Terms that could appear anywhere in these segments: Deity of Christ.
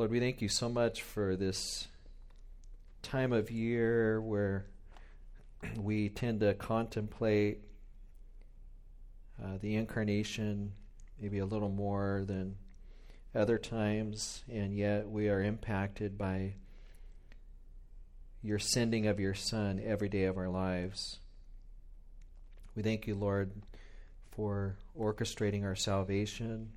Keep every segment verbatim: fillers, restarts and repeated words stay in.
Lord, we thank you so much for this time of year where we tend to contemplate uh, the incarnation maybe a little more than other times, and yet we are impacted by your sending of your Son every day of our lives. We thank you, Lord, for orchestrating our salvation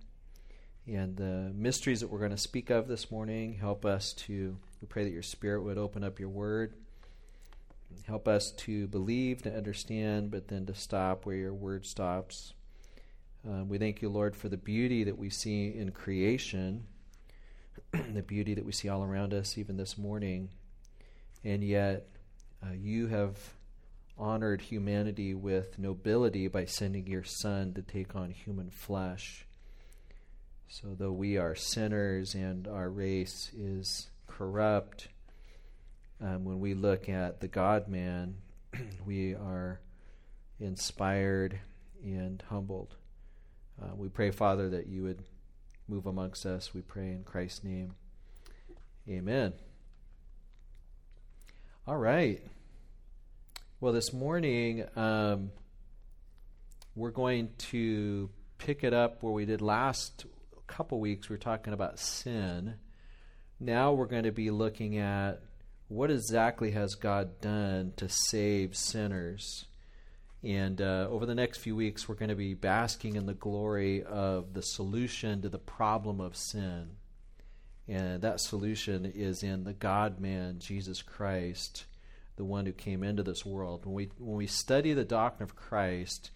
and the mysteries that we're going to speak of this morning. Help us to, we pray that your Spirit would open up your word. Help us to believe, to understand, but then to stop where your word stops. Um, we thank you, Lord, for the beauty that we see in creation, the beauty that we see all around us even this morning. And yet uh, you have honored humanity with nobility by sending your Son to take on human flesh. So though we are sinners and our race is corrupt, um, when we look at the God-man, we are inspired and humbled. Uh, we pray, Father, that you would move amongst us. We pray in Christ's name. Amen. All right. Well, this morning, um, we're going to pick it up where we did last couple weeks. We were talking about sin. Now we're going to be looking at what exactly has God done to save sinners. And uh, over the next few weeks, we're going to be basking in the glory of the solution to the problem of sin. And that solution is in the God-man, Jesus Christ, the one who came into this world. When we when we study the doctrine of Christ,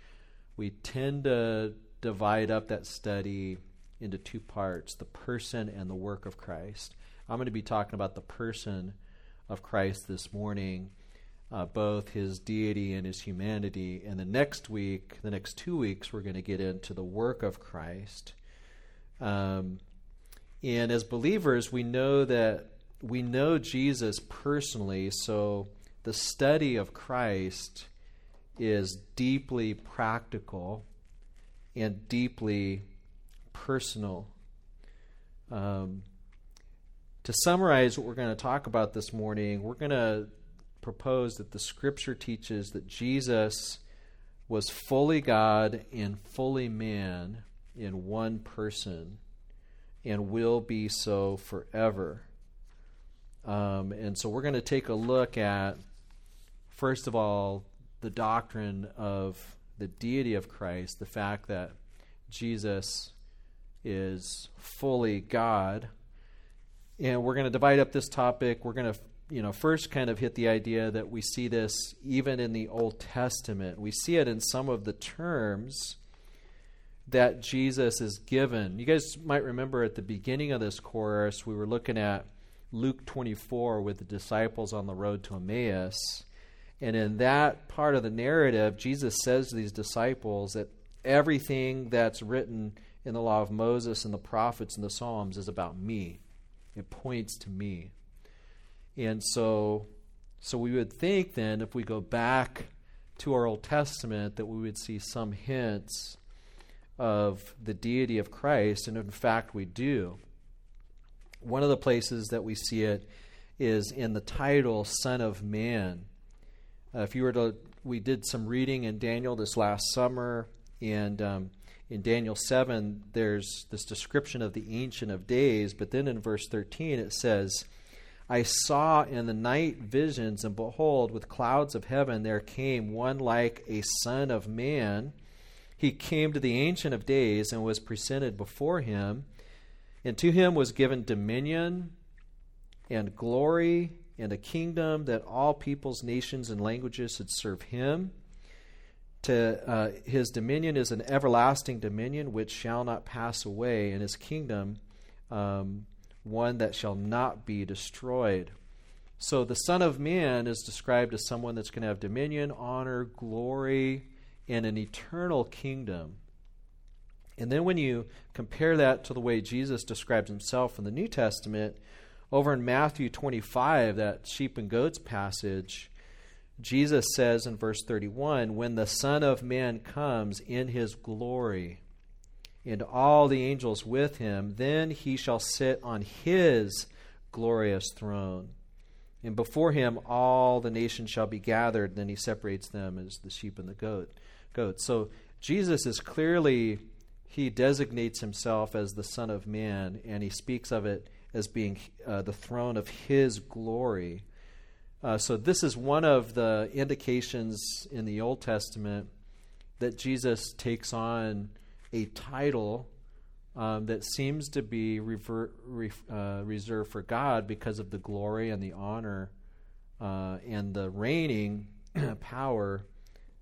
we tend to divide up that study into two parts, the person and the work of Christ. I'm going to be talking about the person of Christ this morning, uh, both his deity and his humanity. And the next week, the next two weeks, we're going to get into the work of Christ. Um And as believers, we know that we know Jesus personally, so the study of Christ is deeply practical and deeply personal. Um, to summarize what we're going to talk about this morning, we're going to propose that the Scripture teaches that Jesus was fully God and fully man in one person, and will be so forever. Um, and so we're going to take a look at, first of all, the doctrine of the deity of Christ, the fact that Jesus is fully God. And we're going to divide up this topic. We're going to, you know, first kind of hit the idea that we see this even in the Old Testament. We see it in some of the terms that Jesus is given. You guys might remember at the beginning of this course, we were looking at Luke twenty-four with the disciples on the road to Emmaus. And in that part of the narrative, Jesus says to these disciples that everything that's written in the law of Moses and the prophets and the Psalms is about me. It points to me. And so, so we would think then, if we go back to our Old Testament, that we would see some hints of the deity of Christ, and in fact we do. One of the places that we see it is in the title Son of Man. Uh, if you were to, we did some reading in Daniel this last summer, and um, in Daniel seven there's this description of the Ancient of Days, but then in verse thirteen it says, I saw in the night visions, and behold, with clouds of heaven there came one like a son of man. He came to the Ancient of Days and was presented before him, and to him was given dominion and glory and a kingdom that all peoples, nations, and languages should serve him. To uh, his dominion is an everlasting dominion which shall not pass away, and his kingdom um, one that shall not be destroyed. So the Son of Man is described as someone that's going to have dominion, honor, glory, and an eternal kingdom. And then when you compare that to the way Jesus describes himself in the New Testament, over in Matthew twenty-five, that sheep and goats passage, Jesus says in verse thirty-one, when the Son of Man comes in his glory and all the angels with him. Then he shall sit on his glorious throne. And before him all the nations shall be gathered. Then he separates them as the sheep and the goat. goat. So Jesus is clearly, he designates himself as the Son of Man, and he speaks of it as being uh, the throne of his glory. Uh, so this is one of the indications in the Old Testament that Jesus takes on a title um, that seems to be rever- re- uh, reserved for God because of the glory and the honor uh, and the reigning power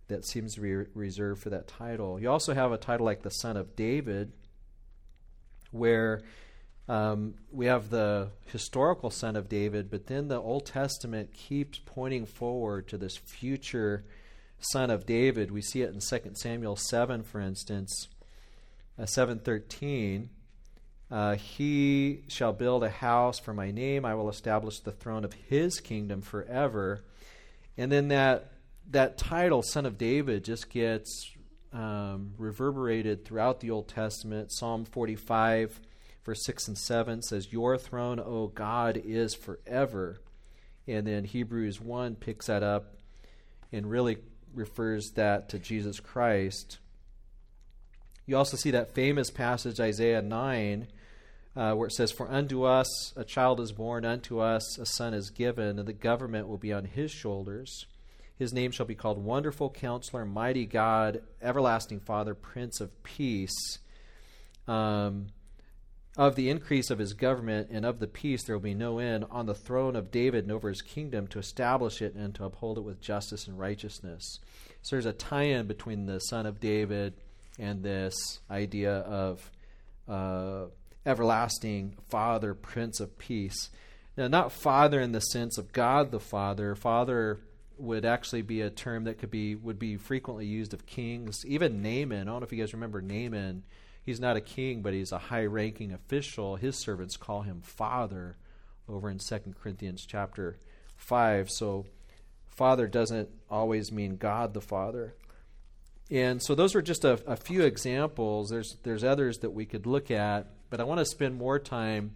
that seems to be re- reserved for that title. You also have a title like the Son of David, where Um, we have the historical Son of David, but then the Old Testament keeps pointing forward to this future Son of David. We see it in Second Samuel seven, for instance, seven thirteen. Uh, he shall build a house for my name. I will establish the throne of his kingdom forever. And then that that title, Son of David, just gets um, reverberated throughout the Old Testament. Psalm forty-five verse six and seven says, your throne, O God, is forever. And then Hebrews one picks that up and really refers that to Jesus Christ. You also see that famous passage, Isaiah nine, uh, where it says, for unto us a child is born, unto us a son is given, and the government will be on his shoulders. His name shall be called Wonderful Counselor, Mighty God, Everlasting Father, Prince of Peace. Um... Of the increase of his government and of the peace there will be no end, on the throne of David and over his kingdom, to establish it and to uphold it with justice and righteousness. So there's a tie-in between the Son of David and this idea of uh, everlasting Father, Prince of Peace. Now, not Father in the sense of God the Father. Father would actually be a term that could be would be frequently used of kings, even Naaman. I don't know if you guys remember Naaman. He's not a king, but he's a high-ranking official. His servants call him Father over in Second Corinthians chapter five. So Father doesn't always mean God the Father. And so those are just a, a few examples. There's there's others that we could look at, but I want to spend more time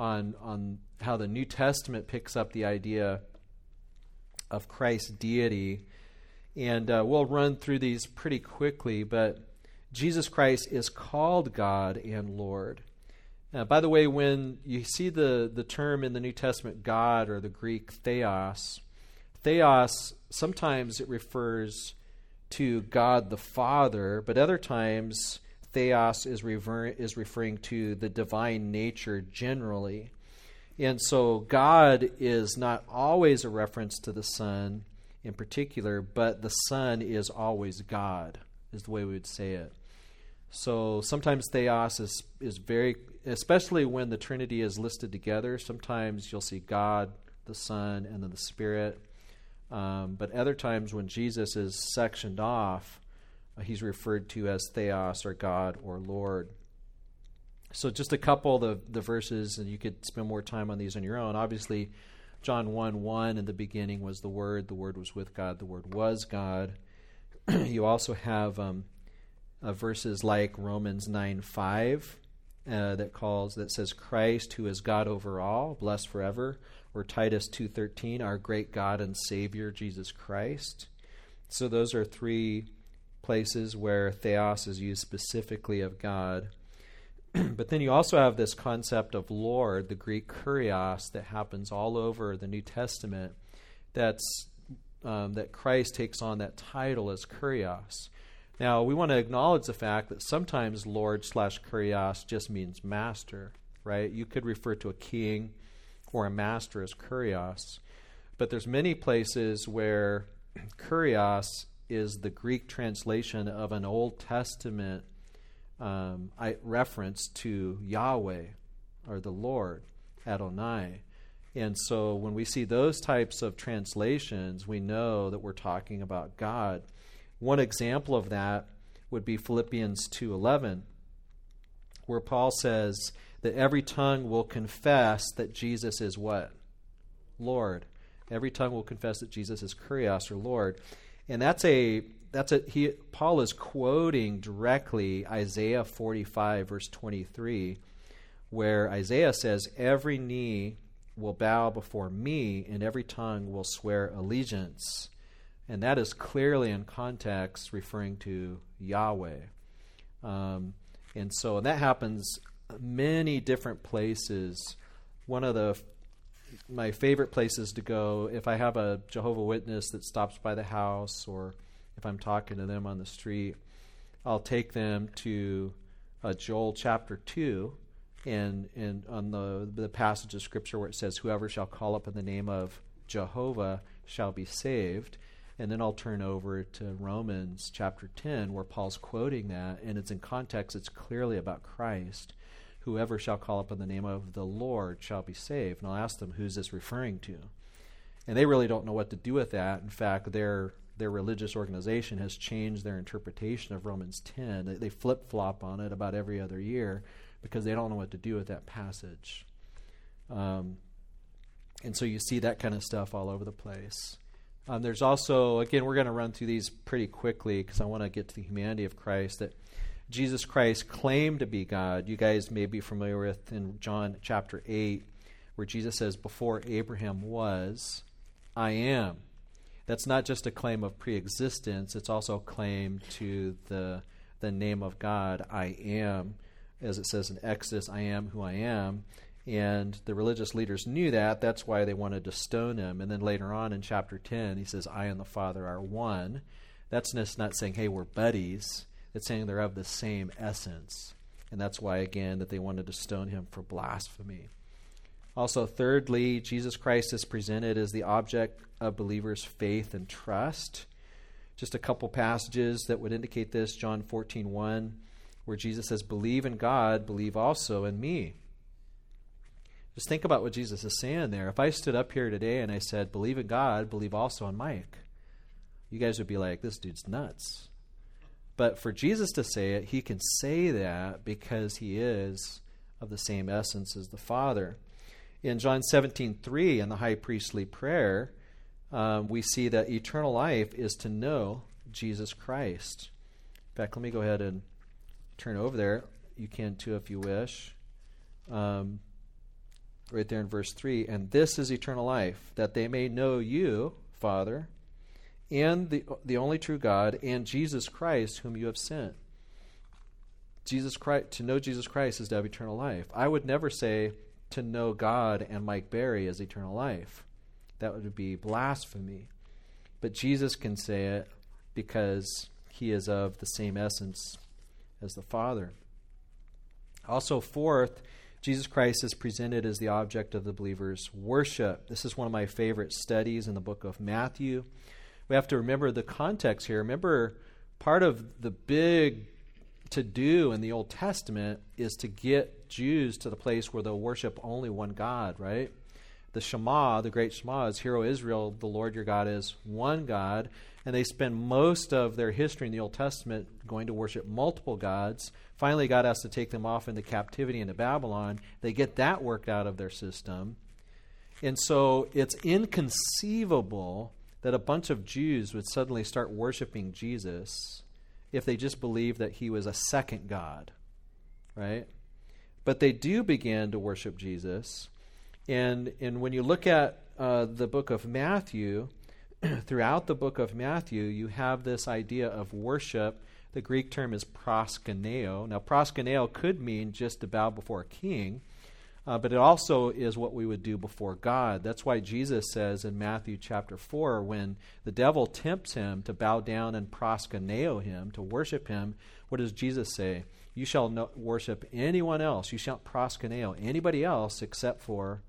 on, on how the New Testament picks up the idea of Christ's deity. And uh, we'll run through these pretty quickly, but Jesus Christ is called God and Lord. Now, by the way, when you see the, the term in the New Testament, God, or the Greek theos, theos, sometimes it refers to God the Father, but other times theos is, rever- is referring to the divine nature generally. And so God is not always a reference to the Son in particular, but the Son is always God, is the way we would say it. So sometimes theos is, is very, especially when the Trinity is listed together, sometimes you'll see God, the Son, and then the Spirit. Um, but other times when Jesus is sectioned off, uh, he's referred to as theos, or God, or Lord. So just a couple of the, the verses, and you could spend more time on these on your own. Obviously, John one one, in the beginning was the Word, the Word was with God, the Word was God. You also have um, Uh, verses like Romans nine five uh, that calls that says Christ, who is God over all, blessed forever, or Titus two thirteen, our great God and Savior Jesus Christ. So those are three places where theos is used specifically of God. But then you also have this concept of Lord, the Greek kurios, that happens all over the New Testament. That's um, that Christ takes on that title as kurios. Now, we want to acknowledge the fact that sometimes Lord slash kurios just means master, right? You could refer to a king or a master as kurios, but there's many places where kurios is the Greek translation of an Old Testament um, reference to Yahweh, or the Lord, Adonai. And so when we see those types of translations, we know that we're talking about God. One example of that would be Philippians two eleven, where Paul says that every tongue will confess that Jesus is what? Lord. Every tongue will confess that Jesus is kurios, or Lord. And that's a that's a he Paul is quoting directly Isaiah forty-five verse twenty-three, where Isaiah says, "Every knee will bow before me, and every tongue will swear allegiance." And that is clearly in context referring to Yahweh. Um, and so and that happens many different places. One of the my favorite places to go, if I have a Jehovah's Witness that stops by the house, or if I'm talking to them on the street, I'll take them to uh, Joel chapter two, and and on the the passage of Scripture where it says, "Whoever shall call upon the name of Jehovah shall be saved." And then I'll turn over to Romans chapter ten, where Paul's quoting that, and it's in context. It's clearly about Christ. "Whoever shall call upon the name of the Lord shall be saved." And I'll ask them, who's this referring to? And they really don't know what to do with that. In fact, their their religious organization has changed their interpretation of Romans ten. They, they flip-flop on it about every other year because they don't know what to do with that passage. Um, and so you see that kind of stuff all over the place. Um, there's also, again, we're going to run through these pretty quickly because I want to get to the humanity of Christ, that Jesus Christ claimed to be God. You guys may be familiar with in John chapter eight, where Jesus says, "Before Abraham was, I am." That's not just a claim of preexistence. It's also a claim to the the name of God, I am. As it says in Exodus, "I am who I am." And the religious leaders knew that. That's why they wanted to stone him. And then later on in chapter ten, he says, "I and the Father are one." That's just not saying, hey, we're buddies. It's saying they're of the same essence. And that's why, again, that they wanted to stone him for blasphemy. Also, thirdly, Jesus Christ is presented as the object of believers' faith and trust. Just a couple passages that would indicate this. John fourteen one, where Jesus says, "Believe in God, believe also in me." Just think about what Jesus is saying there. If I stood up here today and I said, "Believe in God, believe also in Mike," you guys would be like, this dude's nuts. But for Jesus to say it, he can say that because he is of the same essence as the Father. In John seventeen three, in the high priestly prayer, um, we see that eternal life is to know Jesus Christ. In fact, let me go ahead and turn over there. You can too if you wish. Um, right there in verse three, "And this is eternal life, that they may know you, Father, and the the only true God, and Jesus Christ, whom you have sent." Jesus Christ, to know Jesus Christ is to have eternal life. I would never say to know God and Mike Berry is eternal life. That would be blasphemy. But Jesus can say it because he is of the same essence as the Father. Also, fourth, Jesus Christ is presented as the object of the believer's worship. This is one of my favorite studies in the book of Matthew. We have to remember the context here. Remember, part of the big to-do in the Old Testament is to get Jews to the place where they'll worship only one God, right? The Shema, the great Shema, is, "Hear, O Israel, the Lord your God is one God." And they spend most of their history in the Old Testament going to worship multiple gods. Finally, God has to take them off into captivity into Babylon. They get that worked out of their system. And so it's inconceivable that a bunch of Jews would suddenly start worshiping Jesus if they just believed that he was a second God, right? But they do begin to worship Jesus. And and when you look at uh, the book of Matthew, throughout the book of Matthew, you have this idea of worship. The Greek term is proskuneo. Now, proskuneo could mean just to bow before a king, Uh, but it also is what we would do before God. That's why Jesus says in Matthew chapter four, when the devil tempts him to bow down and proskuneo him, to worship him, what does Jesus say? You shall not worship anyone else. You shall proskuneo anybody else except for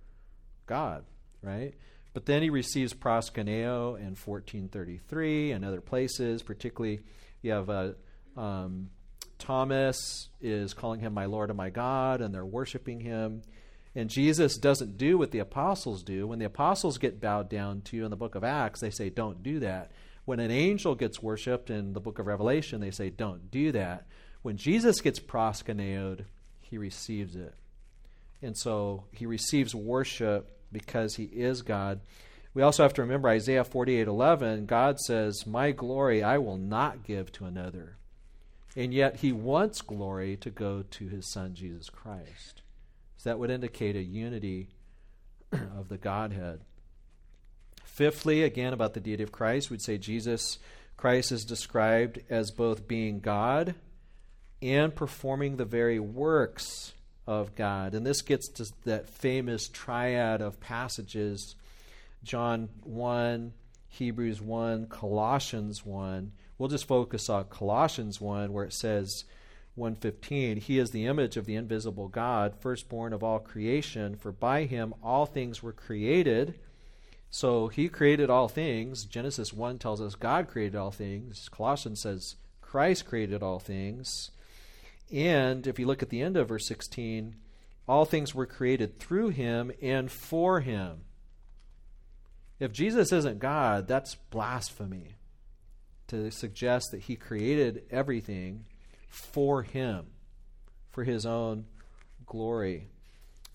God, right? But then he receives proskuneo in fourteen thirty-three and other places. Particularly, you have a... Um, Thomas is calling him my Lord and my God, and they're worshiping him. And Jesus doesn't do what the apostles do. When the apostles get bowed down to in the book of Acts, they say, don't do that. When an angel gets worshipped in the book of Revelation, they say, don't do that. When Jesus gets proskuneoed, he receives it. And so he receives worship because he is God. We also have to remember Isaiah forty-eight eleven. God says, "My glory I will not give to another." And yet he wants glory to go to his son, Jesus Christ. So that would indicate a unity of the Godhead. Fifthly, again, about the deity of Christ, we'd say Jesus Christ is described as both being God and performing the very works of God. And this gets to that famous triad of passages, John one, Hebrews one, Colossians one. We'll just focus on Colossians one, where it says, one fifteen, "He is the image of the invisible God, firstborn of all creation, for by him all things were created." So he created all things. Genesis one tells us God created all things. Colossians says Christ created all things. And if you look at the end of verse sixteen, all things were created through him and for him. If Jesus isn't God, that's blasphemy to suggest that he created everything for him, for his own glory.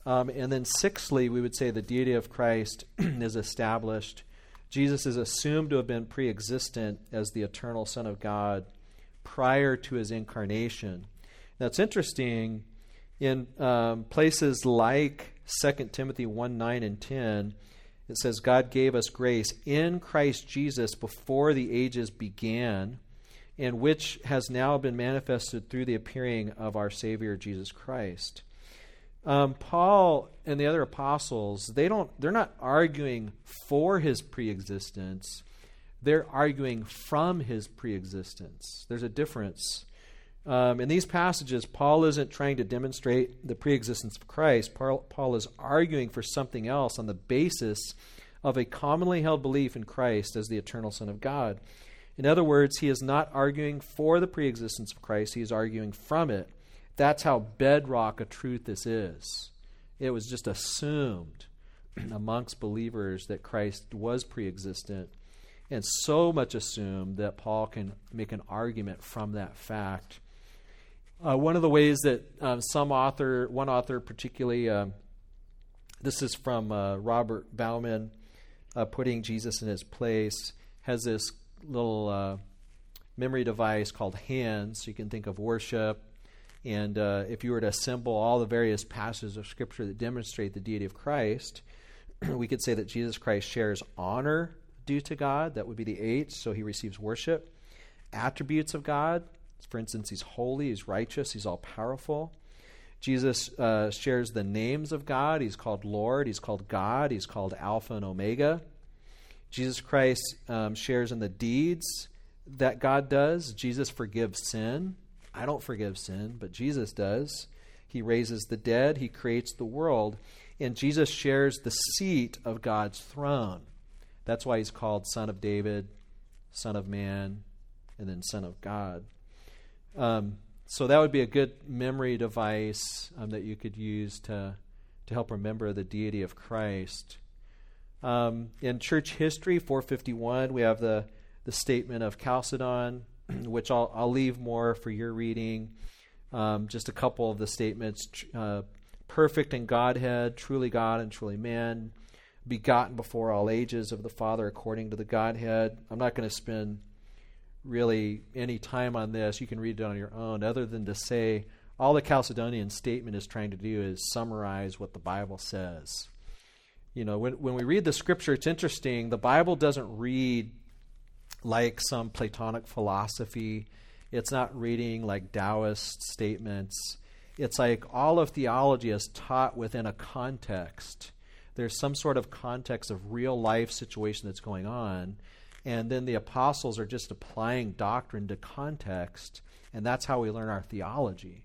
Um, and then sixthly, we would say the deity of Christ is established. Jesus is assumed to have been pre-existent as the eternal Son of God prior to his incarnation. Now, it's interesting, in um, places like Second Timothy one nine and ten, it says, "God gave us grace in Christ Jesus before the ages began, and which has now been manifested through the appearing of our Savior Jesus Christ." Um, Paul and the other apostles, they don't, they're not arguing for his preexistence. They're arguing from his preexistence. There's a difference. Um, in these passages, Paul isn't trying to demonstrate the preexistence of Christ. Paul, Paul is arguing for something else on the basis of a commonly held belief in Christ as the eternal Son of God. In other words, he is not arguing for the preexistence of Christ. He is arguing from it. That's how bedrock a truth this is. It was just assumed amongst believers that Christ was preexistent, and so much assumed that Paul can make an argument from that fact. Uh, one of the ways that um, some author, one author particularly, um, this is from uh, Robert Bauman, uh, Putting Jesus in His Place, has this little uh, memory device called hands. So you can think of worship. And uh, if you were to assemble all the various passages of Scripture that demonstrate the deity of Christ, we could say that Jesus Christ shares honor due to God. That would be the H, so he receives worship. Attributes of God, for instance, he's holy, he's righteous, he's all-powerful. Jesus uh, shares the names of God. He's called Lord, he's called God, he's called Alpha and Omega. Jesus Christ um, shares in the deeds that God does. Jesus forgives sin. I don't forgive sin, but Jesus does. He raises the dead. He creates the world. And Jesus shares the seat of God's throne. That's why he's called Son of David, Son of Man, and then Son of God. Um, so that would be a good memory device um, that you could use to, to help remember the deity of Christ. Um, in church history, four fifty-one, we have the, the statement of Chalcedon, which I'll, I'll leave more for your reading. Um, just a couple of the statements. Uh, perfect in Godhead, truly God and truly man, begotten before all ages of the Father according to the Godhead. I'm not going to spend really any time on this. You can read it on your own, other than to say all the Chalcedonian statement is trying to do is summarize what the Bible says. You know, when, when we read the Scripture, it's interesting. The Bible doesn't read like some Platonic philosophy. It's not reading like Taoist statements. It's like all of theology is taught within a context. There's some sort of context of real life situation that's going on, and then the apostles are just applying doctrine to context, and that's how we learn our theology.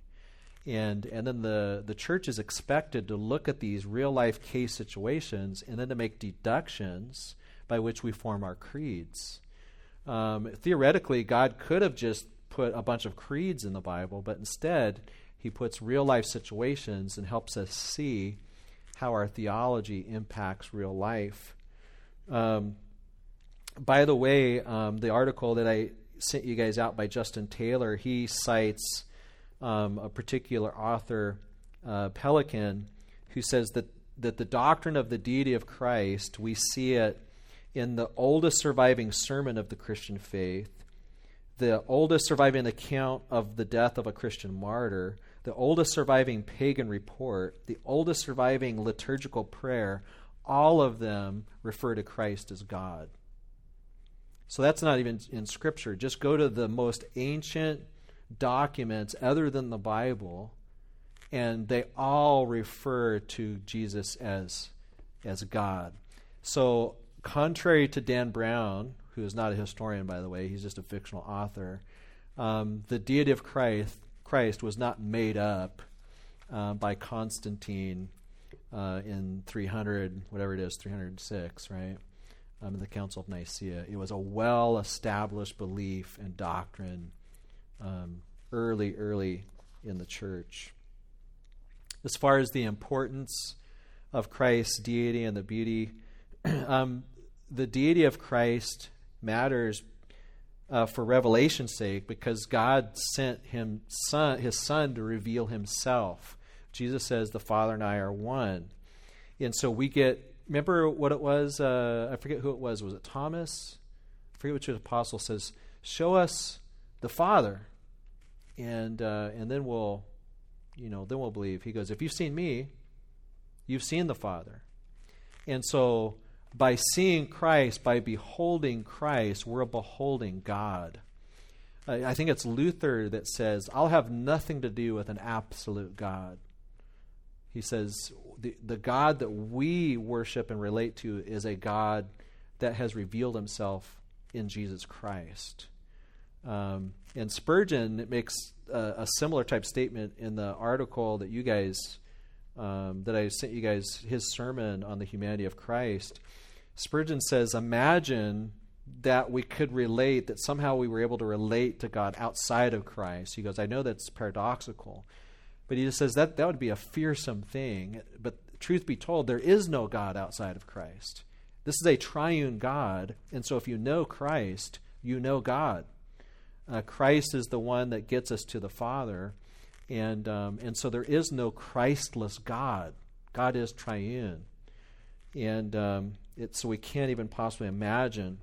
And and then the, the church is expected to look at these real life case situations and then to make deductions by which we form our creeds. Um, theoretically, God could have just put a bunch of creeds in the Bible, but instead he puts real life situations and helps us see how our theology impacts real life. Um, by the way, um, the article that I sent you guys out by Justin Taylor, he cites um, a particular author, uh, Pelican, who says that, that the doctrine of the deity of Christ, we see it in the oldest surviving sermon of the Christian faith, the oldest surviving account of the death of a Christian martyr, the oldest surviving pagan report, the oldest surviving liturgical prayer, all of them refer to Christ as God. So that's not even in Scripture. Just go to the most ancient documents other than the Bible, and they all refer to Jesus as, as God. So contrary to Dan Brown, who is not a historian, by the way, he's just a fictional author, um, the deity of Christ, Christ was not made up uh, by Constantine uh, in three hundred, whatever it is, three hundred six, right? Um, the Council of Nicaea. It was a well-established belief and doctrine um, early, early in the church. As far as the importance of Christ's deity and the beauty, um, the deity of Christ matters uh, for revelation's sake because God sent him son, his son to reveal himself. Jesus says, the Father and I are one. And so we get... Remember what it was? Uh, I forget who it was. Was it Thomas? I forget which apostle says, show us the Father, and uh, and then we'll, you know, then we'll believe. He goes, if you've seen me, you've seen the Father. And so by seeing Christ, by beholding Christ, we're beholding God. I, I think it's Luther that says, I'll have nothing to do with an absolute God. He says, the, the God that we worship and relate to is a God that has revealed himself in Jesus Christ. Um, and Spurgeon makes a, a similar type statement in the article that you guys, um, that I sent you guys, his sermon on the humanity of Christ. Spurgeon says, imagine that we could relate, that somehow we were able to relate to God outside of Christ. He goes, I know that's paradoxical. But he just says that that would be a fearsome thing. But truth be told, there is no God outside of Christ. This is a triune God. And so if you know Christ, you know God. Uh, Christ is the one that gets us to the Father. And um, and so there is no Christless God. God is triune. And um, it, so we can't even possibly imagine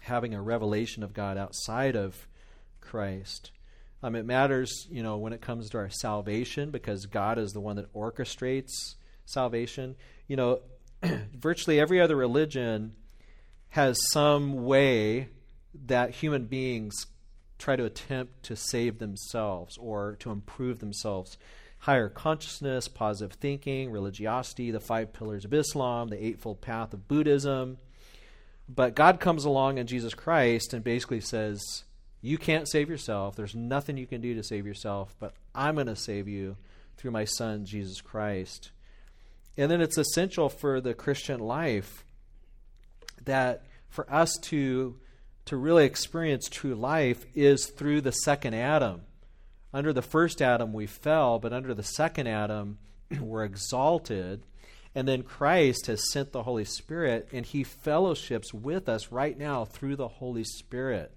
having a revelation of God outside of Christ. Um, it matters, you know, when it comes to our salvation, because God is the one that orchestrates salvation. You know, virtually every other religion has some way that human beings try to attempt to save themselves or to improve themselves. Higher consciousness, positive thinking, religiosity, the five pillars of Islam, the Eightfold Path of Buddhism. But God comes along in Jesus Christ and basically says, you can't save yourself. There's nothing you can do to save yourself, but I'm going to save you through my son, Jesus Christ. And then it's essential for the Christian life that for us to, to really experience true life is through the second Adam. Under the first Adam, we fell, but under the second Adam, we're exalted. And then Christ has sent the Holy Spirit, and he fellowships with us right now through the Holy Spirit.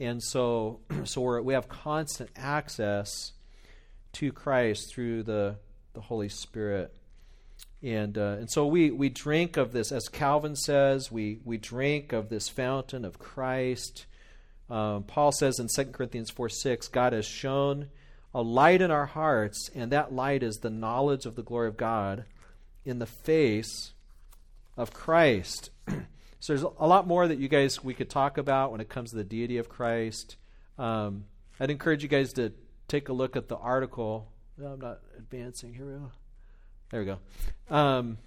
And so, so we're, we have constant access to Christ through the, the Holy Spirit, and uh, and so we, we drink of this, as Calvin says, we we drink of this fountain of Christ. Um, Paul says in Second Corinthians four six, God has shown a light in our hearts, and that light is the knowledge of the glory of God in the face of Christ. So there's a lot more that you guys, we could talk about when it comes to the deity of Christ. Um, I'd encourage you guys to take a look at the article. No, I'm not advancing. Here we go. There we go. Um,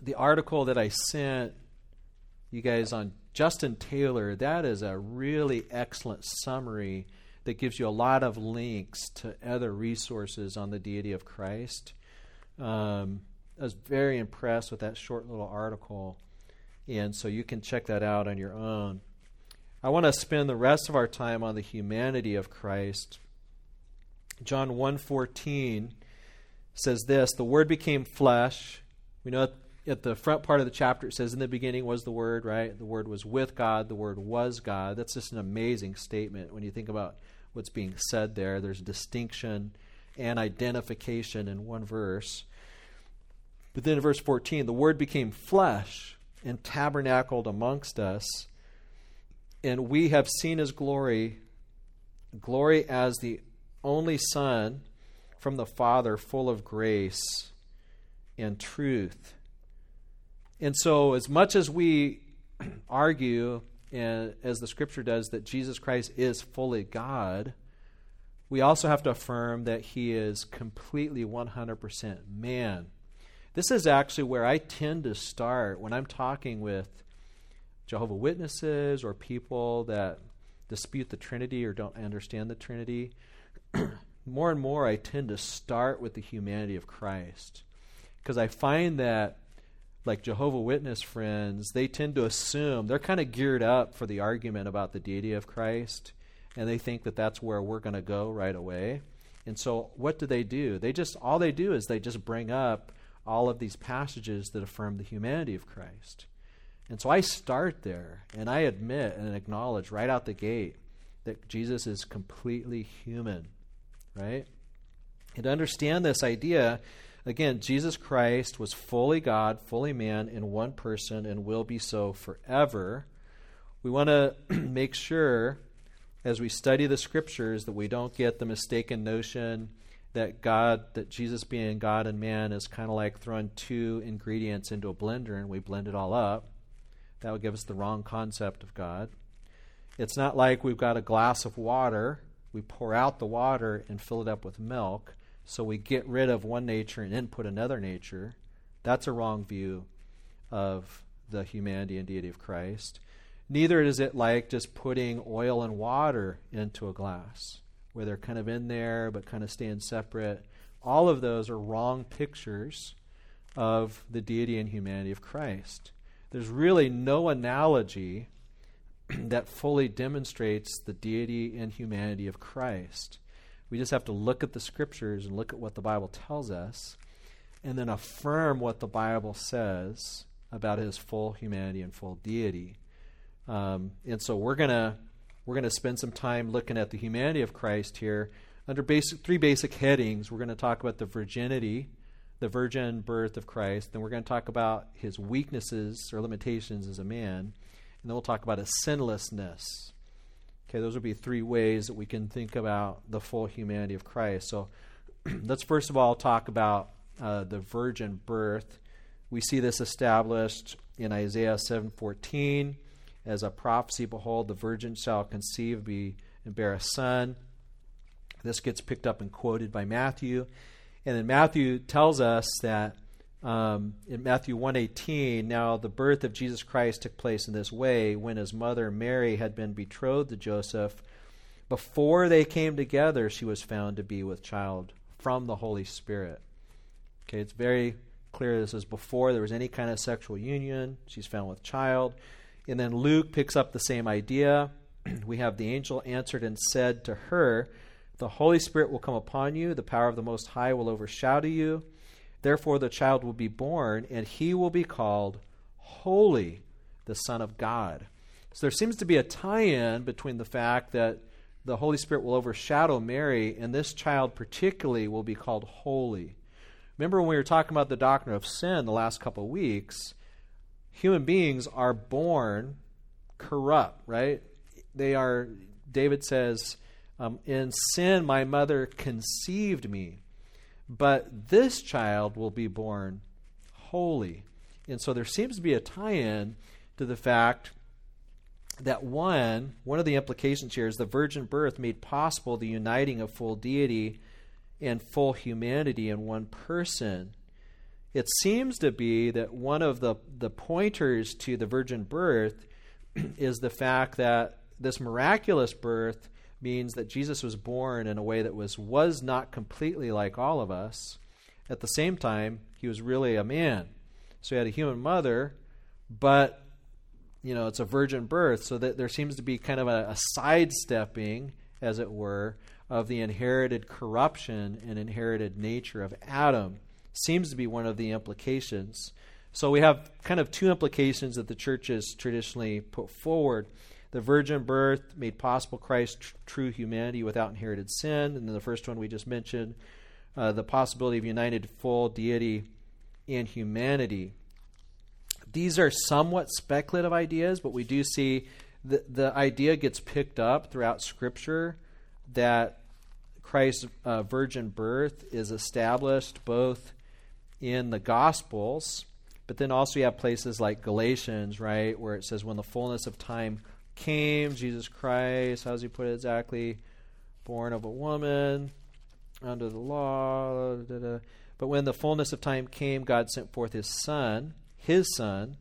the article that I sent you guys on Justin Taylor, that is a really excellent summary that gives you a lot of links to other resources on the deity of Christ. Um, I was very impressed with that short little article. And so you can check that out on your own. I want to spend the rest of our time on the humanity of Christ. John one fourteen says this, the Word became flesh. We know at the front part of the chapter it says, in the beginning was the Word, right? The Word was with God. The Word was God. That's just an amazing statement when you think about what's being said there. There's distinction and identification in one verse. But then in verse fourteen, the Word became flesh and tabernacled amongst us, and we have seen his glory, glory as the only Son from the Father, full of grace and truth. And so as much as we argue, and as the Scripture does, that Jesus Christ is fully God, we also have to affirm that he is completely one hundred percent man. This is actually where I tend to start when I'm talking with Jehovah's Witnesses or people that dispute the Trinity or don't understand the Trinity. More and more I tend to start with the humanity of Christ, because I find that, like Jehovah's Witness friends, they tend to assume, they're kind of geared up for the argument about the deity of Christ, and they think that that's where we're going to go right away. And so what do they do? They just, all they do is they just bring up all of these passages that affirm the humanity of Christ. And so I start there, and I admit and acknowledge right out the gate that Jesus is completely human, right? And to understand this idea, again, Jesus Christ was fully God, fully man in one person, and will be so forever. We want to make sure, as we study the Scriptures, that we don't get the mistaken notion that God, that Jesus being God and man is kind of like throwing two ingredients into a blender and we blend it all up. That would give us the wrong concept of God. It's not like we've got a glass of water, we pour out the water and fill it up with milk, so we get rid of one nature and input another nature. That's a wrong view of the humanity and deity of Christ. Neither is it like just putting oil and water into a glass, where they're kind of in there but kind of staying separate. All of those are wrong pictures of the deity and humanity of Christ. There's really no analogy that fully demonstrates the deity and humanity of Christ. We just have to look at the Scriptures and look at what the Bible tells us, and then affirm what the Bible says about his full humanity and full deity. Um, and so we're gonna we're gonna spend some time looking at the humanity of Christ here under basic, three basic headings. We're gonna talk about the virginity, the virgin birth of Christ. Then we're gonna talk about his weaknesses or limitations as a man, and then we'll talk about his sinlessness. Okay, those would be three ways that we can think about the full humanity of Christ. So let's first of all talk about uh, the virgin birth. We see this established in Isaiah seven fourteen as a prophecy. Behold, the virgin shall conceive be, and bear a son. This gets picked up and quoted by Matthew. And then Matthew tells us that um, in Matthew one eighteen, now the birth of Jesus Christ took place in this way, when his mother Mary had been betrothed to Joseph. Before they came together, she was found to be with child from the Holy Spirit. Okay, it's very clear this is before there was any kind of sexual union. She's found with child. And then Luke picks up the same idea. We have the angel answered and said to her, the Holy Spirit will come upon you, the power of the Most High will overshadow you. Therefore, the child will be born, and he will be called Holy, the Son of God. So there seems to be a tie-in between the fact that the Holy Spirit will overshadow Mary, and this child particularly will be called holy. Remember when we were talking about the doctrine of sin the last couple of weeks, human beings are born corrupt, right? They are, David says, um, in sin my mother conceived me. But this child will be born holy. And so there seems to be a tie-in to the fact that one, one of the implications here is the virgin birth made possible the uniting of full deity and full humanity in one person. It seems to be that one of the, the pointers to the virgin birth is the fact that this miraculous birth means that Jesus was born in a way that was was not completely like all of us. At the same time, he was really a man. So he had a human mother, but, you know, it's a virgin birth, so that there seems to be kind of a, a sidestepping, as it were, of the inherited corruption and inherited nature of Adam. Seems to be one of the implications. So we have kind of two implications that the church has traditionally put forward. The virgin birth made possible Christ's tr- true humanity without inherited sin. And then the first one we just mentioned, uh, the possibility of united full deity and humanity. these are somewhat speculative ideas, but we do see the, the idea gets picked up throughout Scripture that Christ's uh, virgin birth is established both in the Gospels, but then also you have places like Galatians, right, where it says when the fullness of time came, Jesus Christ, how does he put it exactly? Born of a woman, under the law, da, da, da. But when the fullness of time came, God sent forth his son, his son,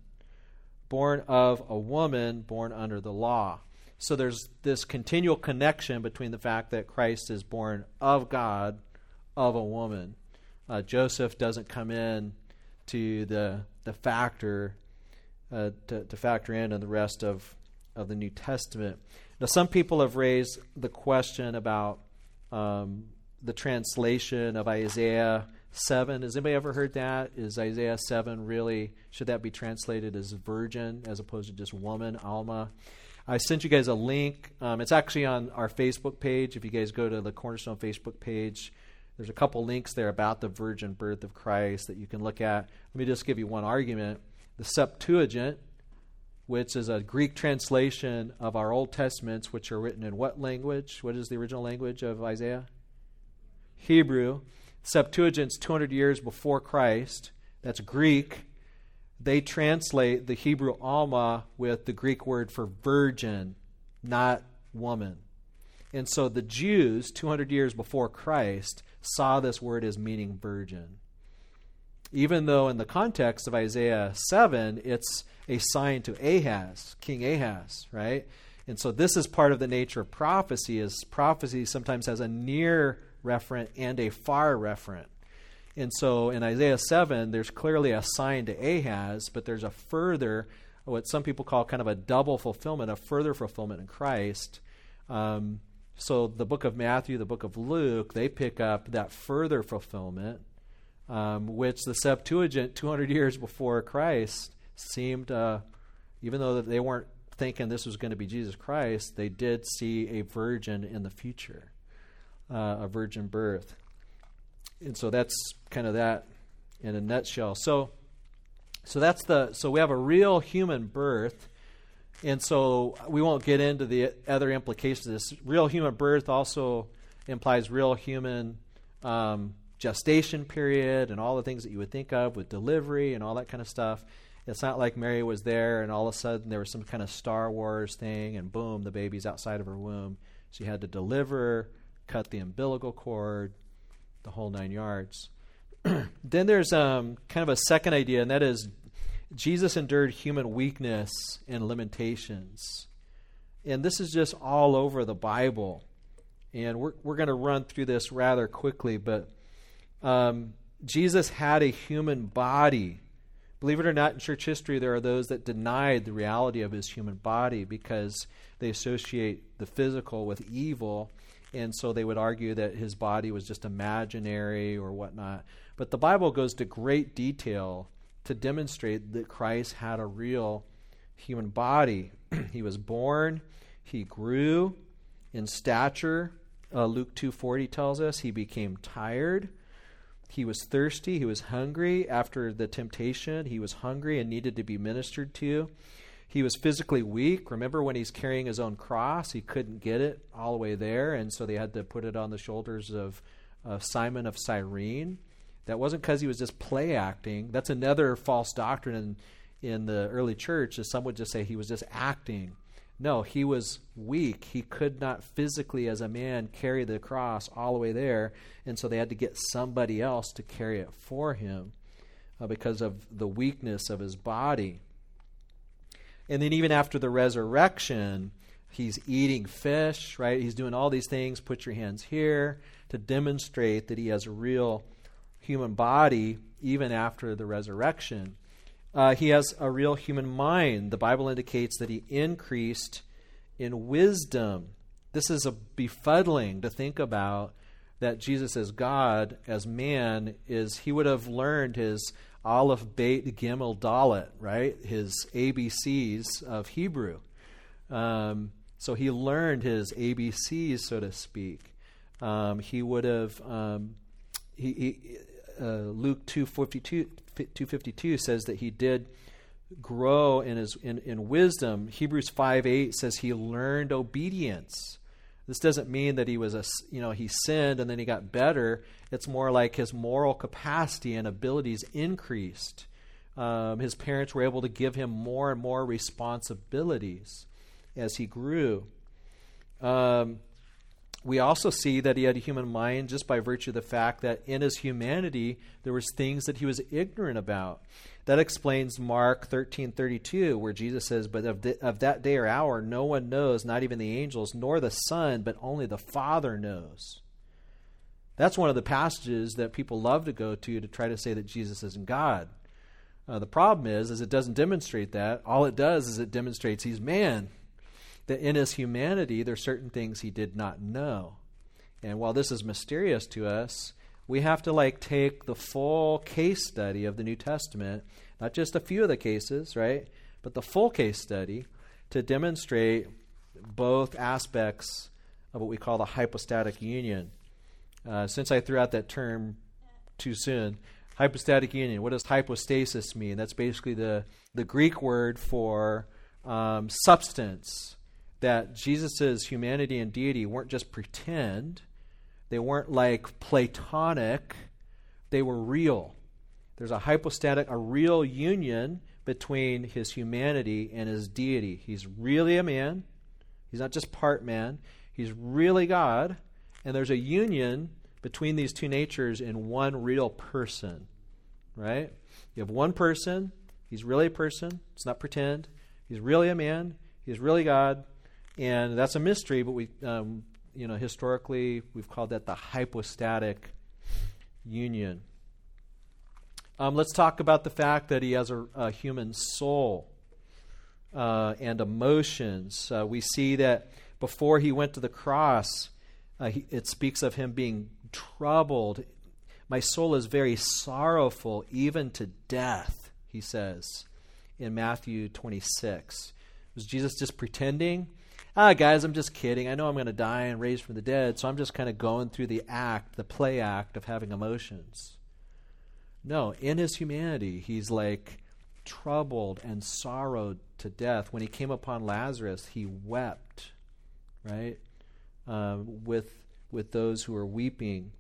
born of a woman, born under the law. So there's this continual connection between the fact that Christ is born of God, of a woman. Uh, Joseph doesn't come in to the the factor uh, to, to factor in on the rest of, of the New Testament. Now, some people have raised the question about um, the translation of Isaiah seven. Has anybody ever heard that? Is Isaiah seven really, should that be translated as virgin as opposed to just woman, Alma? I sent you guys a link. Um, it's actually on our Facebook page. If you guys go to the Cornerstone Facebook page, there's a couple links there about the virgin birth of Christ that you can look at. Let me just give you one argument. The Septuagint, which is a Greek translation of our Old Testaments, which are written in what language? What is the original language of Isaiah? Hebrew. Septuagint's two hundred years before Christ. That's Greek. They translate the Hebrew Alma with the Greek word for virgin, not woman. And so the Jews, two hundred years before Christ, saw this word as meaning virgin. Even though in the context of Isaiah seven, it's a sign to Ahaz, King Ahaz, right? And so this is part of the nature of prophecy, is prophecy sometimes has a near referent and a far referent. And so in Isaiah seven, there's clearly a sign to Ahaz, but there's a further, what some people call kind of a double fulfillment, a further fulfillment in Christ. Um, so the book of Matthew, the book of Luke, they pick up that further fulfillment, um, which the Septuagint two hundred years before Christ seemed, uh, even though they weren't thinking this was going to be Jesus Christ, they did see a virgin in the future, uh, a virgin birth. And so that's kind of that in a nutshell. So, so that's the so we have a real human birth, and so we won't get into the other implications of this. Real human birth also implies real human um, gestation period and all the things that you would think of with delivery and all that kind of stuff. It's not like Mary was there and all of a sudden there was some kind of Star Wars thing and boom, the baby's outside of her womb. She had to deliver, cut the umbilical cord, the whole nine yards. Then there's um, kind of a second idea, and that is Jesus endured human weakness and limitations. And this is just all over the Bible. And we're we're going to run through this rather quickly, but um, Jesus had a human body. Believe it or not, in church history, there are those that denied the reality of his human body because they associate the physical with evil. And so they would argue that his body was just imaginary or whatnot. But the Bible goes to great detail to demonstrate that Christ had a real human body. He was born. He grew in stature. Uh, Luke two forty tells us he became tired. He was thirsty. He was hungry. After the temptation, he was hungry and needed to be ministered to. He was physically weak. Remember when he's carrying his own cross, he couldn't get it all the way there, and so they had to put it on the shoulders of uh, Simon of Cyrene. That wasn't because he was just play acting. That's another false doctrine in, in the early church, is some would just say he was just acting. No, he was weak. He could not physically, as a man, carry the cross all the way there, and so they had to get somebody else to carry it for him uh, because of the weakness of his body. And then even after the resurrection, he's eating fish, right? He's doing all these things, put your hands here, to demonstrate that he has a real human body even after the resurrection. Uh, he has a real human mind. The Bible indicates that he increased in wisdom. This is a befuddling to think about, that Jesus as God, as man, is he would have learned his Aleph, Beit, Gimel, Dalet, right? His A B Cs of Hebrew. Um, so he learned his A B Cs, so to speak. Um, he would have, um, he, he, uh, Luke two fifty-two says that he did grow in his in, in wisdom. Hebrews five eight says he learned obedience. This doesn't mean that he was a you know he sinned and then he got better. It's more like his moral capacity and abilities increased. Um, his parents were able to give him more and more responsibilities as he grew. Um, we also see that he had a human mind just by virtue of the fact that in his humanity, there was things that he was ignorant about. That explains Mark thirteen thirty-two, where Jesus says, but of, the, of that day or hour, no one knows, not even the angels, nor the Son, but only the Father knows. That's one of the passages that people love to go to to try to say that Jesus isn't God. Uh, the problem is, is it doesn't demonstrate that. All it does is it demonstrates he's man. That in his humanity, there are certain things he did not know. And while this is mysterious to us, we have to like take the full case study of the New Testament, not just a few of the cases, right? But the full case study to demonstrate both aspects of what we call the hypostatic union. Uh, since I threw out that term too soon, hypostatic union, what does hypostasis mean? That's basically the, the Greek word for um, substance. That Jesus's humanity and deity weren't just pretend. They weren't like Platonic. They were real. There's a hypostatic, a real union between his humanity and his deity. He's really a man. He's not just part man. He's really God. And there's a union between these two natures in one real person, right? You have one person. He's really a person. It's not pretend. He's really a man. He's really God. And that's a mystery, but we, um, you know, historically we've called that the hypostatic union. Um, let's talk about the fact that he has a, a human soul uh, and emotions. Uh, we see that before he went to the cross, uh, he, it speaks of him being troubled. My soul is very sorrowful, even to death, he says in Matthew twenty-six. Was Jesus just pretending? Ah, guys, I'm just kidding. I know I'm going to die and raise from the dead, so I'm just kind of going through the act, the play act of having emotions. No, in his humanity, he's like troubled and sorrowed to death. When he came upon Lazarus, he wept, right, um, with with those who are weeping.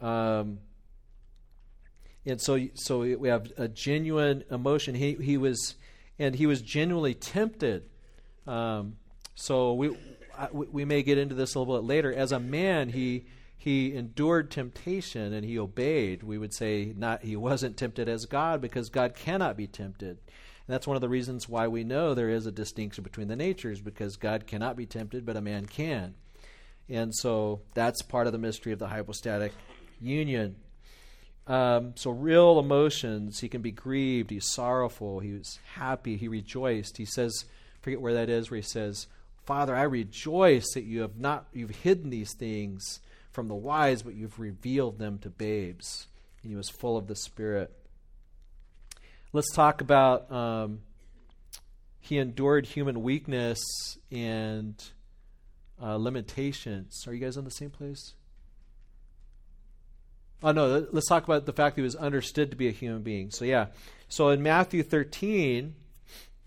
Um, and so, so we have a genuine emotion. He he was, and he was genuinely tempted. Um, So we we may get into this a little bit later. As a man, he he endured temptation and he obeyed. We would say not he wasn't tempted as God, because God cannot be tempted. And that's one of the reasons why we know there is a distinction between the natures, because God cannot be tempted, but a man can. And so that's part of the mystery of the hypostatic union. Um, so real emotions, he can be grieved, he's sorrowful, he was happy, he rejoiced. He says, forget where that is, where he says, Father, I rejoice that you have not, you've hidden these things from the wise, but you've revealed them to babes. And he was full of the Spirit. Let's talk about um, he endured human weakness and uh, limitations. Are you guys on the same place? Oh, no, let's talk about the fact that he was understood to be a human being. So, yeah. So in Matthew thirteen...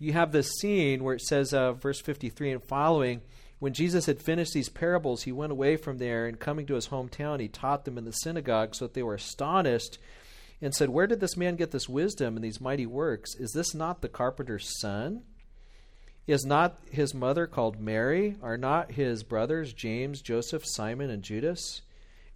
you have this scene where it says, uh, verse fifty-three and following, when Jesus had finished these parables, he went away from there, and coming to his hometown, he taught them in the synagogue, so that they were astonished and said, where did this man get this wisdom and these mighty works? Is this not the carpenter's son? Is not his mother called Mary? Are not his brothers James, Joseph, Simon, and Judas?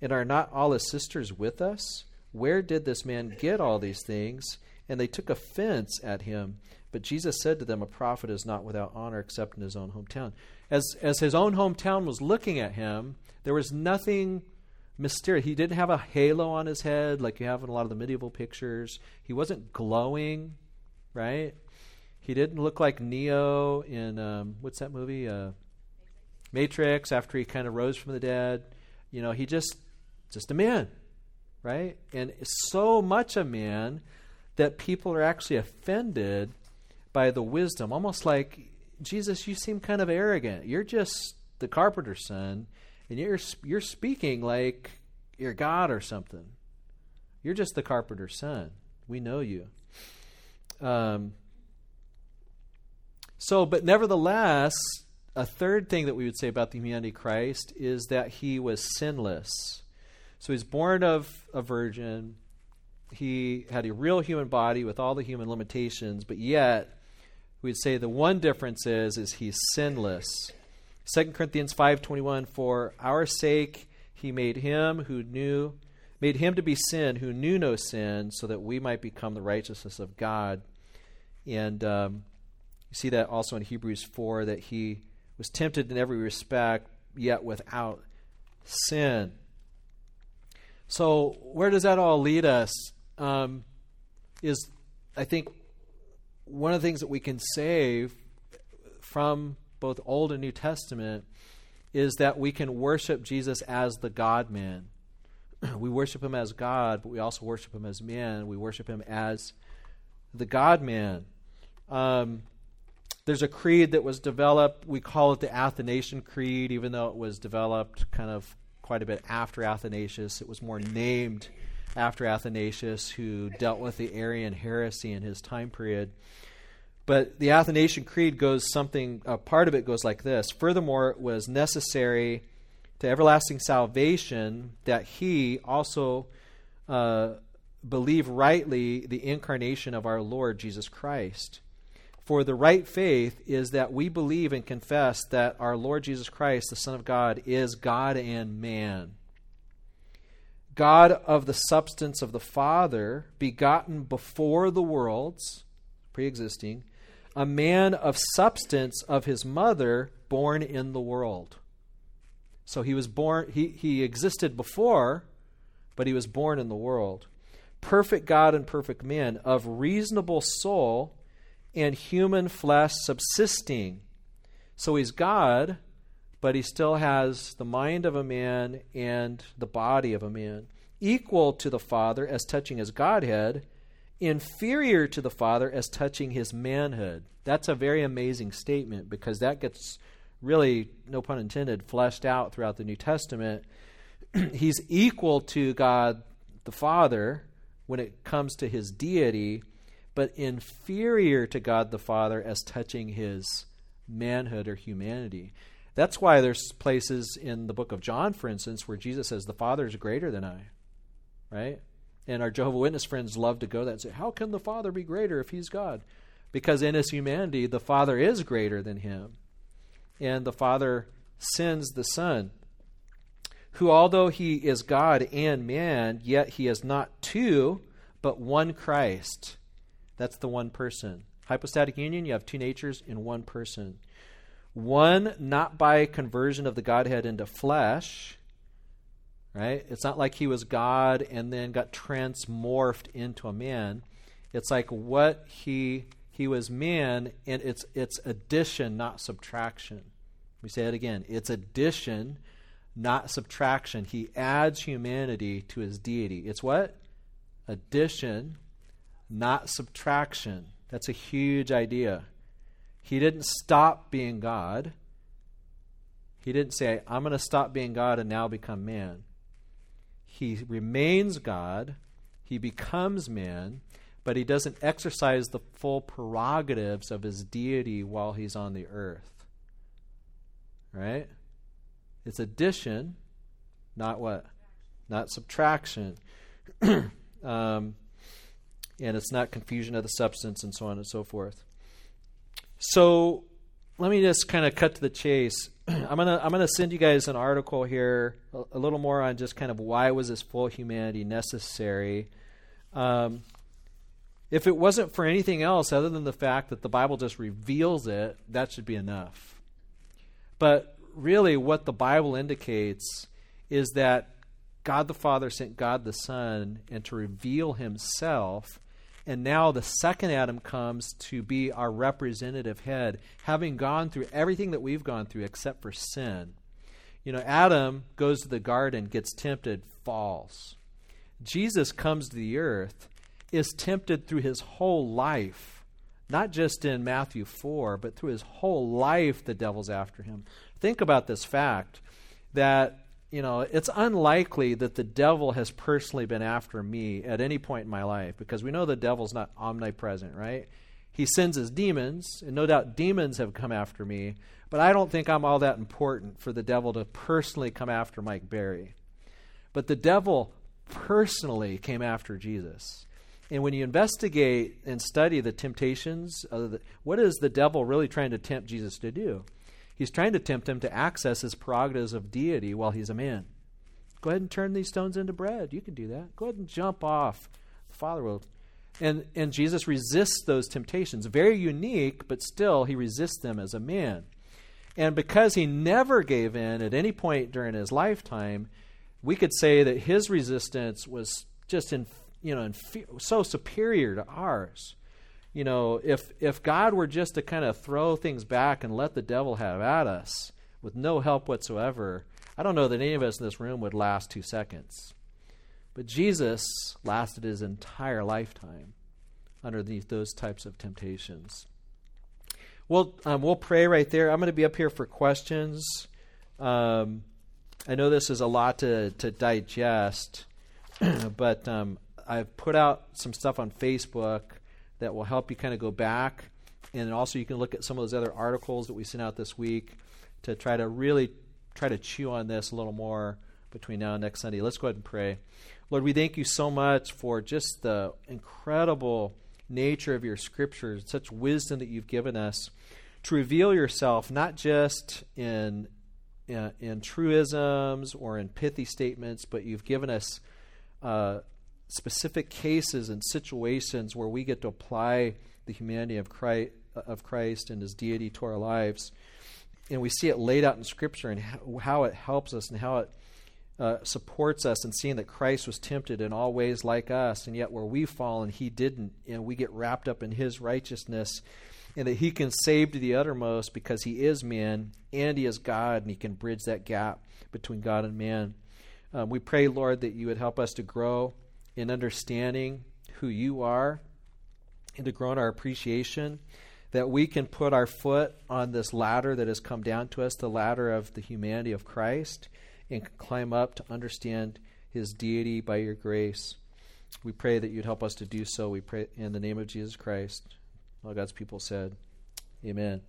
And are not all his sisters with us? Where did this man get all these things? And they took offense at him. But Jesus said to them, a prophet is not without honor except in his own hometown. As as his own hometown was looking at him, there was nothing mysterious. He didn't have a halo on his head like you have in a lot of the medieval pictures. He wasn't glowing, right? He didn't look like Neo in, um, what's that movie? Uh, Matrix, after he kind of rose from the dead. You know, he just, just a man, right? And so much a man that people are actually offended by the wisdom, almost like, Jesus, you seem kind of arrogant. You're just the carpenter's son, and you're you're speaking like you're God or something. You're just the carpenter's son. We know you. Um, So, but nevertheless, a third thing that we would say about the humanity of Christ is that he was sinless. So he's born of a virgin. He had a real human body with all the human limitations, but yet we'd say the one difference is, is he's sinless. Second Corinthians five twenty-one, for our sake he made him who knew, made him to be sin who knew no sin, so that we might become the righteousness of God. And um, you see that also in Hebrews four, that he was tempted in every respect, yet without sin. So where does that all lead us? Um, is, I think, one of the things that we can say from both Old and New Testament is that we can worship Jesus as the God-man. We worship him as God, but we also worship him as man. We worship him as the God-man. Um, there's a creed that was developed. We call it the Athanasian Creed, even though it was developed kind of quite a bit after Athanasius. It was more named after Athanasius, who dealt with the Arian heresy in his time period. But the Athanasian Creed goes something, a part of it goes like this. Furthermore, it was necessary to everlasting salvation that he also uh, believe rightly the incarnation of our Lord Jesus Christ. For the right faith is that we believe and confess that our Lord Jesus Christ, the Son of God, is God and man. God of the substance of the Father, begotten before the worlds, pre-existing, a man of substance of his mother, born in the world. So he was born, he, he existed before, but he was born in the world. Perfect God and perfect man, of reasonable soul and human flesh subsisting. So he's God, but he still has the mind of a man and the body of a man, equal to the Father as touching his Godhead, inferior to the Father as touching his manhood. That's a very amazing statement, because that gets really, no pun intended, fleshed out throughout the New Testament. He's equal to God the Father when it comes to his deity, but inferior to God the Father as touching his manhood or humanity. That's why there's places in the book of John, for instance, where Jesus says, the Father is greater than I, right? And our Jehovah's Witness friends love to go there and say, how can the Father be greater if he's God? Because in his humanity, the Father is greater than him. And the Father sends the Son, who, although he is God and man, yet he is not two, but one Christ. That's the one person. Hypostatic union, you have two natures in one person. One, not by conversion of the Godhead into flesh, right? It's not like he was God and then got transmorphed into a man. It's like what he he was man, and it's it's addition, not subtraction. Let me say that again. It's addition, not subtraction. He adds humanity to his deity. It's what? Addition, not subtraction. That's a huge idea. He didn't stop being God. He didn't say, I'm going to stop being God and now become man. He remains God. He becomes man, but he doesn't exercise the full prerogatives of his deity while he's on the earth. Right? It's addition, not what? Not subtraction. um, and it's not confusion of the substance and so on and so forth. So let me just kind of cut to the chase. I'm gonna I'm gonna send you guys an article here, a, a little more on just kind of why was this full humanity necessary. Um, if it wasn't for anything else other than the fact that the Bible just reveals it, that should be enough. But really, what the Bible indicates is that God the Father sent God the Son, and to reveal Himself. And now the second Adam comes to be our representative head, having gone through everything that we've gone through except for sin. You know, Adam goes to the garden, gets tempted, falls. Jesus comes to the earth, is tempted through his whole life, not just in Matthew four, but through his whole life the devil's after him. Think about this fact that, you know, it's unlikely that the devil has personally been after me at any point in my life, because we know the devil's not omnipresent, right? he sends his demons, and no doubt demons have come after me, but I don't think I'm all that important for the devil to personally come after Mike Berry. But the devil personally came after Jesus. And when you investigate and study the temptations, of the, what is the devil really trying to tempt Jesus to do? He's trying to tempt him to access his prerogatives of deity while he's a man. Go ahead and turn these stones into bread. You can do that. Go ahead and jump off. The Father will. And, and Jesus resists those temptations. Very unique, but still he resists them as a man. And because he never gave in at any point during his lifetime, we could say that his resistance was just in, you know, in, so superior to ours. You know, if if God were just to kind of throw things back and let the devil have at us with no help whatsoever, I don't know that any of us in this room would last two seconds. But Jesus lasted his entire lifetime underneath those types of temptations. Well, um, we'll pray right there. I'm going to be up here for questions. Um, I know this is a lot to, to digest, but um, I've put out some stuff on Facebook that will help you kind of go back. And also you can look at some of those other articles that we sent out this week to try to really try to chew on this a little more between now and next Sunday. Let's go ahead and pray. Lord, we thank you so much for just the incredible nature of your scriptures, such wisdom that you've given us to reveal yourself, not just in, in, in truisms or in pithy statements, but you've given us uh specific cases and situations where we get to apply the humanity of Christ, of Christ and his deity to our lives. And we see it laid out in Scripture and how it helps us and how it uh, supports us in seeing that Christ was tempted in all ways like us, and yet where we've fallen, he didn't. And we get wrapped up in his righteousness and that he can save to the uttermost because he is man and he is God, and he can bridge that gap between God and man. Um, we pray, Lord, that you would help us to grow in understanding who you are, and to grow in our appreciation that we can put our foot on this ladder that has come down to us, the ladder of the humanity of Christ, and climb up to understand his deity by your grace. We pray that you'd help us to do so. We pray in the name of Jesus Christ. All God's people said, amen.